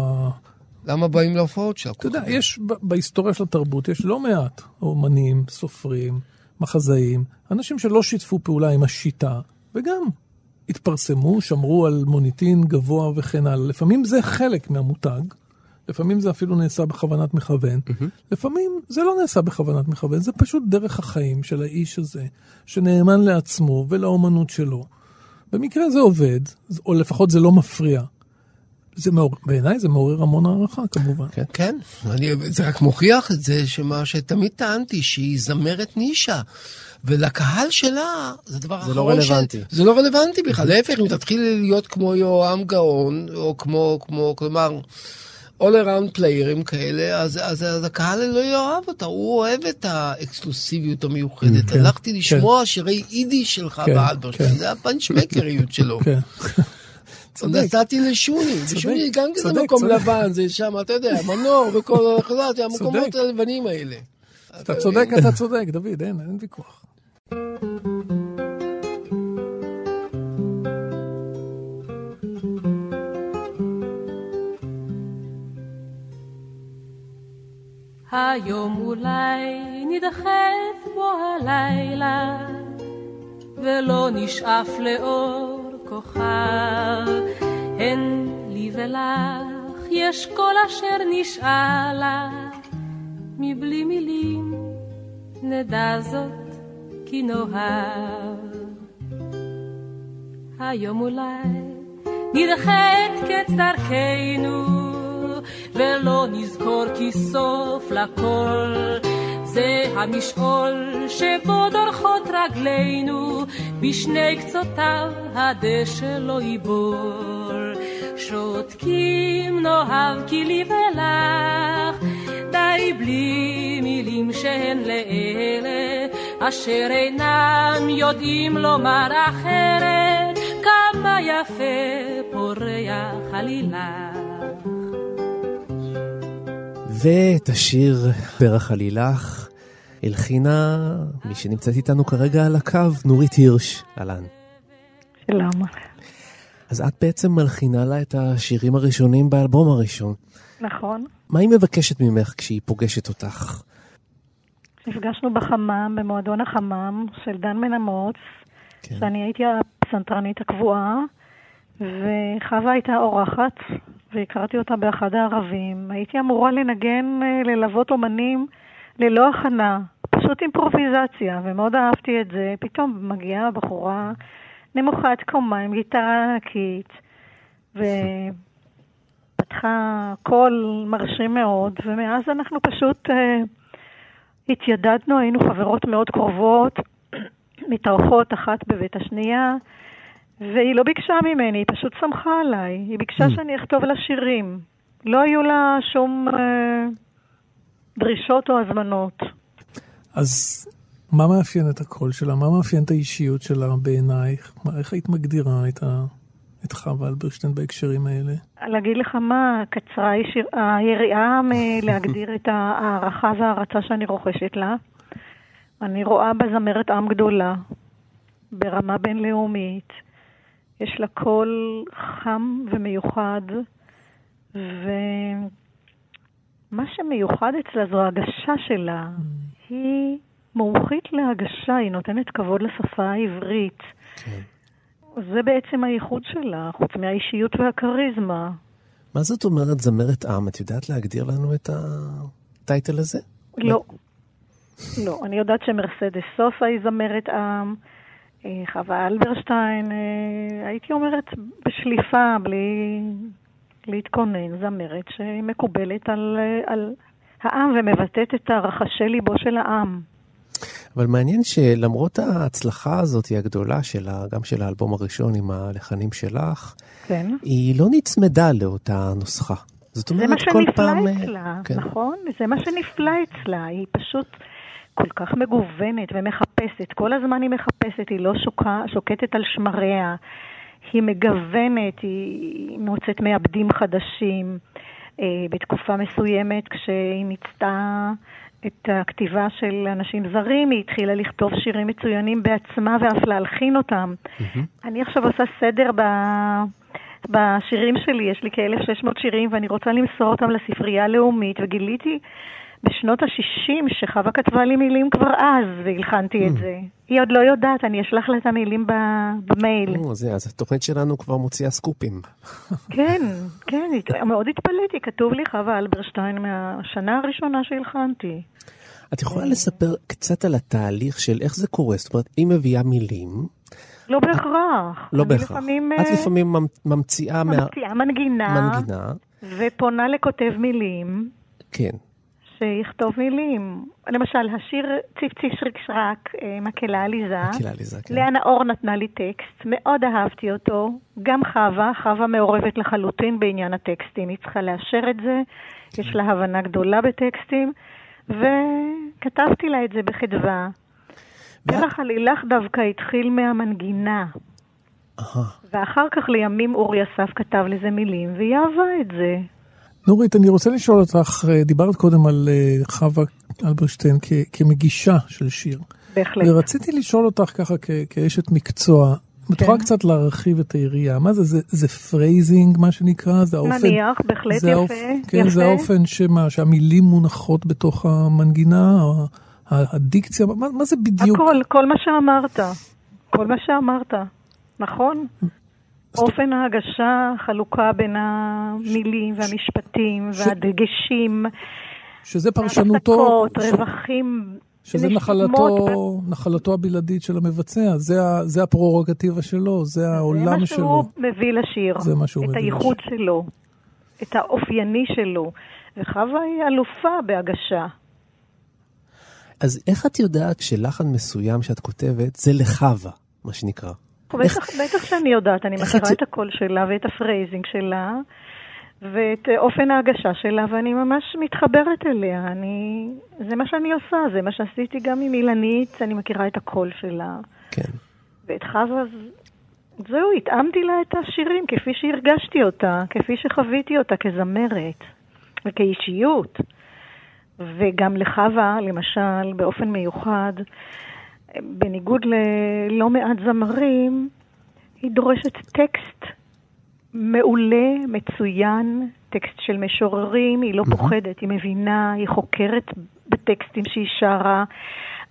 למה באים להופעות שלה? אתה יודע, יש בהיסטוריה של התרבות, יש לא מעט אומנים, סופרים, מחזאים, אנשים שלא שיתפו פעולה עם השיטה, וגם התפרסמו, שמרו על מוניטין גבוה וכן הלאה. לפעמים זה חלק מהמותג, לפעמים זה אפילו נעשה בכוונת מכוון, לפעמים זה לא נעשה בכוונת מכוון, זה פשוט דרך החיים של האיש הזה, שנאמן לעצמו ולאומנות שלו. במקרה זה עובד, או לפחות זה לא מפריע. בעיניי זה מעורר המון הערכה, כמובן. כן, זה רק מוכיח את זה, שמה שתמיד טענתי, שהיא זמרת נישה, ולקהל שלה, זה דבר אחרון. זה לא רלוונטי. זה לא רלוונטי בכלל, להפך, אם תתחיל להיות כמו יואם גאון, או כמו, כלומר, all around player'ים כאלה, אז הקהל לא יאהב אותה, הוא אוהב את האקסקלוסיביות המיוחדת. הלכתי לשמוע שירי אידי שלך באלברשטיין, זה הפנצ'מקריות שלו. כן. נתתי לשוני, ושוני גם כזה מקום לבן, זה שם, אתה יודע, מנור וכל המקומות הלבנים האלה. אתה צודק, דוד, אין ויכוח. היום אולי נדחת בו הלילה, ולא נשאף לאור כוכב, אין לי ולך יש כל אשר נשאלה, מבלי מילים נדע זאת כי נאהב. היום אולי נדחת קץ דרכנו, ולא נזכור כי סוף לכל, זה המשעול שבו דורכות רגלינו, בשני קצותיו הדשא לא ייבור. שותקים נאהב כי לי ולך, די בלי מילים שהן לאלה, אשר אינם יודעים לומר אחרת, כמה יפה פורח עלילה. ואת השיר פרח עלילך הלחינה מי שנמצאת איתנו כרגע על הקו, נורית הירש. אלן, שלום. אז את בעצם מלחינה לה את השירים הראשונים באלבום הראשון, נכון? מה היא מבקשת ממך כשהיא פוגשת אותך? נפגשנו בחמם, במועדון החמם של דן מנמוץ, כן. שאני הייתי הפסנתרנית הקבועה וחווה הייתה אורחת, והכרתי אותה באחד הערבים. הייתי אמורה לנגן, ללוות אומנים ללא הכנה, פשוט אימפרוביזציה, ומאוד אהבתי את זה. פתאום מגיעה בחורה נמוכת קומה עם גיטרה ענקית, ופתחה קול מרשים מאוד, ומאז אנחנו פשוט התיידדנו, היינו חברות מאוד קרובות, מתארחות אחת בבית השנייה, והיא לא ביקשה ממני, היא פשוט שמחה עליי. היא ביקשה שאני אכתוב לה שירים. לא היו לה שום דרישות או הזמנות. אז מה מאפיין את הקול שלה? מה מאפיין את האישיות שלה בעינייך? איך היית מגדירה את חווה אלברשטיין בהקשרים האלה? להגיד לך מה, קצרה היריעה מלהגדיר את הערכה וההרצה שאני רוכשת לה. אני רואה בזמרת עם גדולה, ברמה בינלאומית, יש לה קול חם ומיוחד, ומה שמיוחד אצלה זו ההגשה שלה. היא מומחית להגשה, היא נותנת כבוד לשפה העברית. זה בעצם הייחוד שלה, חוץ מהאישיות והקריזמה. מה זאת אומרת זמרת עם? את יודעת להגדיר לנו את הטייטל הזה? לא. לא, אני יודעת שמרסדס סוסה היא זמרת עם, חווה אלברשטיין, הייתי אומרת בשליפה, בלי להתכונן, זמרת שמקובלת על העם ומבטאת את הרחשי ליבו של העם. אבל מעניין שלמרות ההצלחה הזאת הגדולה שלה, גם של האלבום הראשון עם הלחנים שלך, כן. היא לא נצמדה לאותה נוסחה. זאת אומרת כל פעם... אצלה, כן. נכון? זה מה שנפלא אצלה, היא פשוט... כל כך מגוונת ומחפשת, כל הזמן היא מחפשת, היא לא שוקטת על שמריה, היא מגוונת, היא מוצאת מעבדים חדשים. בתקופה מסוימת כשהיא ניצתה את הכתיבה של אנשים זרים, היא התחילה לכתוב שירים מצוינים בעצמה ואף להלחין אותם. אני עכשיו עושה סדר בשירים שלי, יש לי כ-1600 שירים ואני רוצה למסור אותם לספרייה הלאומית, וגיליתי בשנות ה-60 שחווה כתבה לי מילים כבר אז, והלחנתי את זה. היא עוד לא יודעת, אני אשלח לה את המילים במייל. אז התוכנית שלנו כבר מוציאה סקופים. כן, כן, מאוד התפלאתי. כתוב לי חווה אלברשטיין מהשנה הראשונה שהלחנתי. את יכולה לספר קצת על התהליך של איך זה קורה? זאת אומרת, היא מביאה מילים. לא בהכרח. לא בהכרח. את לפעמים ממציאה מנגינה. ופונה לכותב מילים. כן. שיכתוב מילים. למשל, השיר ציפצי שרק מקהלה עליזה. לאה נאור נתנה לי טקסט, מאוד אהבתי אותו. גם חווה מעורבת לחלוטין בעניין הטקסטים. היא צריכה לאשר את זה. יש לה הבנה גדולה בטקסטים. וכתבתי לה את זה בחדווה. דרך הלילך דווקא התחיל מהמנגינה. ואחר כך לימים אורי אסף כתב לזה מילים, והיא אהבה את זה. נורית, אני רוצה לשאול אותך, דיברת קודם על חווה אלברשטיין כמגישה של שיר. בהחלט. ורציתי לשאול אותך ככה כאשת מקצוע, מתחילה קצת להרחיב את העירייה. מה זה? זה פרייזינג, מה שנקרא? נניח, בהחלט יפה. זה האופן שהמילים מונחות בתוך המנגינה, הדיקציה, מה זה בדיוק? הכל, כל מה שאמרת. כל מה שאמרת. נכון? אופן ההגשה, חלוקה בין המילים והמשפטים והדגשים, שזה פרשנותו, רווחים, שזה נחלתו הבלעדית של המבצע, זה הפרורוגטיבה שלו, זה העולם שלו. זה מה שהוא מביא לשיר, את הייחוד שלו, את האופייני שלו, וחווה היא אלופה בהגשה. אז איך את יודעת שלחן מסוים שאת כותבת, זה לחווה, מה שנקרא? בטח שאני יודעת, אני מכירה את הקול שלה ואת הפרייזינג שלה ואת אופן ההגשה שלה, ואני ממש מתחברת אליה. זה מה שאני עושה, זה מה שעשיתי גם עם אילנית, אני מכירה את הקול שלה. כן. ואת חווה, זהו, התאמתי לה את השירים כפי שהרגשתי אותה, כפי שחוויתי אותה כזמרת וכאישיות. וגם לחווה, למשל, באופן מיוחד, בניגוד ללא מעט זמרים, היא דורשת טקסט מעולה, מצוין, טקסט של משוררים, היא לא פוחדת, היא מבינה, היא חוקרת בטקסטים שהיא שרה,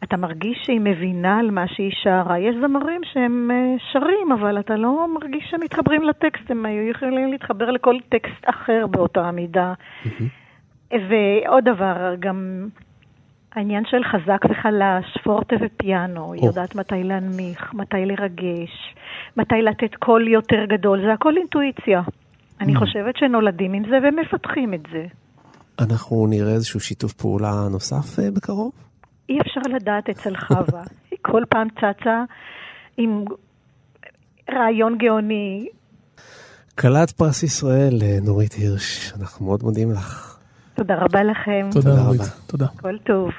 אתה מרגיש שהיא מבינה על מה שהיא שרה. יש זמרים שהם שרים, אבל אתה לא מרגיש שהם מתחברים לטקסט, הם היו יכולים להתחבר לכל טקסט אחר באותה עמידה. ועוד דבר, גם העניין של חזק וחלש, פורטה ופיאנו, היא יודעת מתי להנמיך, מתי לרגש, מתי לתת קול יותר גדול, זה הכל אינטואיציה. אני חושבת שנולדים עם זה ומפתחים את זה. אנחנו נראה איזשהו שיתוף פעולה נוסף בקרוב? אי אפשר לדעת אצל חווה. היא כל פעם צצה עם רעיון גאוני. כלת פרס ישראל, נורית הירש, אנחנו מאוד מודים לך. תודה רבה לכם. תודה רבה. תודה. כל טוב.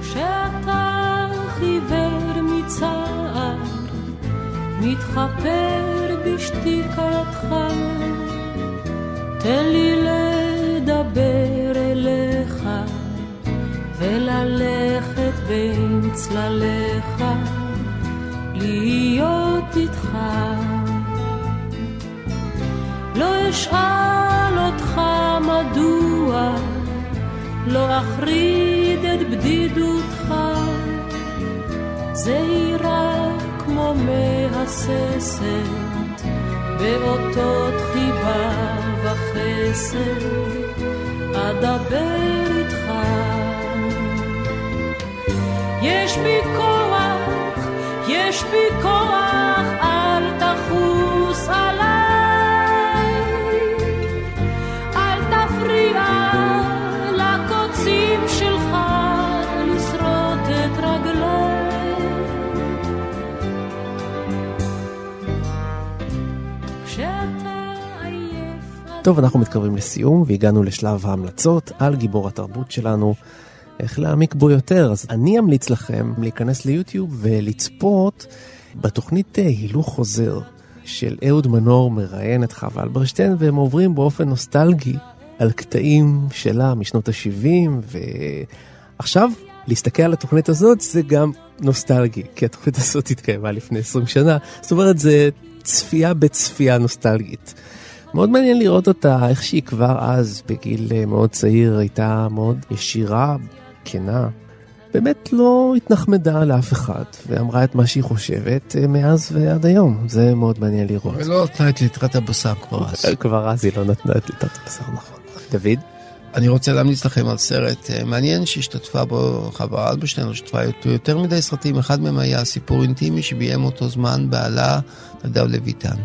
כשאתה חיוור מצער, מתחפר בשתיקתך, תן לי לדבר אליך וללכת בין צלליך, להיות איתך. לא אשאל אותך מדוע, לא אחריד את בדידותך, זהירה כמו מהססת באותות חיבה וחסד, אדבר איתך. יש בי כוח, יש בי כוח, אל תחוס עליי, אל תפריע לקוצים שלך לשרוט את רגליי. כשאתה עייף... טוב, אנחנו מתקרבים לסיום והגענו לשלב ההמלצות על גיבור התרבות שלנו. איך להעמיק בו יותר? אז אני אמליץ לכם להיכנס ליוטיוב ולצפות בתוכנית הילוך חוזר של אהוד מנור מראיין את חווה אלברשטיין, והם עוברים באופן נוסטלגי על קטעים שלה משנות ה-70, ועכשיו להסתכל על התוכנית הזאת זה גם נוסטלגי, כי התוכנית הזאת התקיימה לפני 20 שנה, זאת אומרת זה צפייה בצפייה נוסטלגית. מאוד מעניין לראות אותה, איך שהיא כבר אז בגיל מאוד צעיר הייתה מאוד ישירה, כנה, באמת לא התנחמדה לאף אחד, ואמרה את מה שהיא חושבת מאז ועד היום. זה מאוד מעניין לראות. ולא נתנה את ליטרת הבשר כבר אז. כבר אז היא לא נתנה את ליטרת הבשר, נכון. דוד? אני רוצה להמליץ לכם על סרט מעניין שהשתתפה בו חווה אלברשטיין, השתתפה יותר מדי סרטים. אחד מהם היה סיפור אינטימי שביים אותו זמן בעלה נדב לוויתן.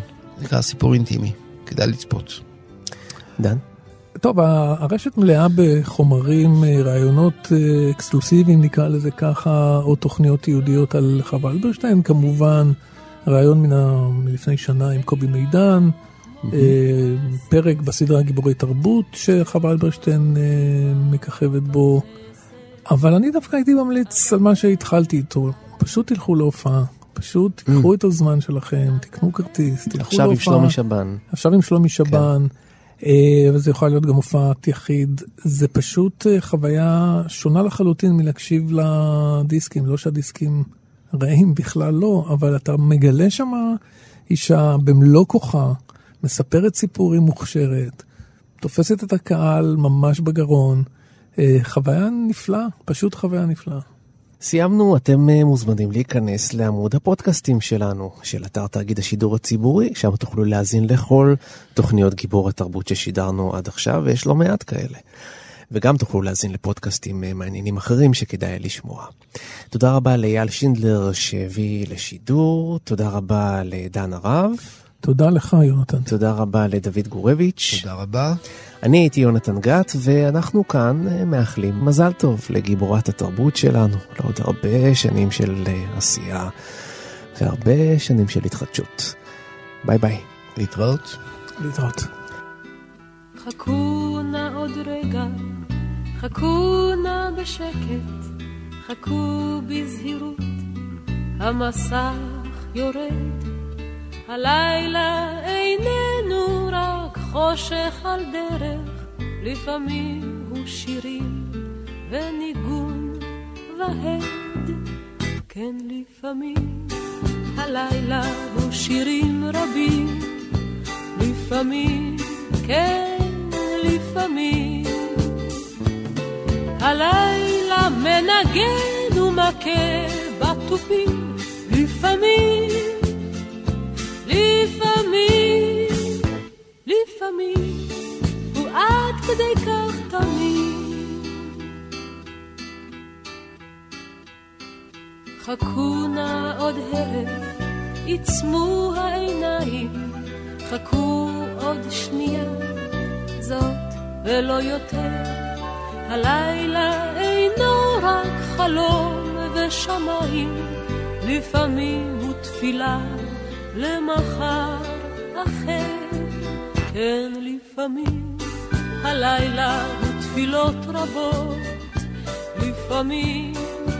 נקרא סיפור אינטימי. כדאי לצפות. דן? טוב, הרשת מלאה בחומרים, רעיונות אקסקלוסיביים, נקרא לזה ככה, או תוכניות יהודיות על חווה אלברשטיין, כמובן, רעיון מלפני שנה עם קובי מידן, פרק בסדרה גיבורי תרבות שחווה אלברשטיין מככבת בו, אבל אני דווקא הייתי ממליץ על מה שהתחלתי איתו, פשוט תלכו להופעה. פשוט תקחו את הזמן שלכם, תקנו כרטיס, תלכו להופעה. עכשיו עם שלומי שבן. עכשיו עם שלומי שבן, וזה יכול להיות גם הופעת יחיד. זה פשוט חוויה שונה לחלוטין מלהקשיב לדיסקים, לא שהדיסקים רעים בכלל לא, אבל אתה מגלה שם אישה במלוא כוחה, מספרת סיפורים מוכשרת, תופסת את הקהל ממש בגרון, חוויה נפלאה, פשוט חוויה נפלאה. סיימנו, אתם מוזמנים להיכנס לעמוד הפודקאסטים שלנו, של אתר תאגיד השידור הציבורי, שם תוכלו להזין לכל תוכניות גיבור התרבות ששידרנו עד עכשיו, ויש לא מעט כאלה. וגם תוכלו להזין לפודקאסטים מעניינים אחרים שכדאי לשמוע. תודה רבה לאייל שינדלר שהביא לשידור, תודה רבה לדן ערב. תודה לך יונתן. תודה רבה לדוד גורביץ'. תודה רבה. אני הייתי יונתן גת, ואנחנו כאן מאחלים מזל טוב לגיבורת התרבות שלנו, לעוד הרבה שנים של עשייה, והרבה שנים של התחדשות. ביי ביי. להתראות. להתראות. חכו נא עוד רגע, חכו נא בשקט, חכו בזהירות, המסך יורד, הלילה איננו רק חושך על דרך, לפעמים הוא שירים וניגון והד. כן, לפעמים הלילה הוא שירים רבים, לפעמים, כן, לפעמים הלילה מנגן ומכה בתופים, לפעמים, לפעמים, לפעמים, ועד כדי כך תמיד. חכו נא עוד הרף, עצמו העיניים, חכו עוד שנייה, זאת ולא יותר. הלילה אינו רק חלום ושמיים, לפעמים הוא תפילה למחר אחר. כן, לפעמים הלילה ותפילות רבות, לפעמים,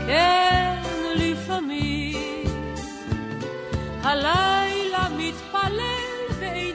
כן, לפעמים הלילה מתפלל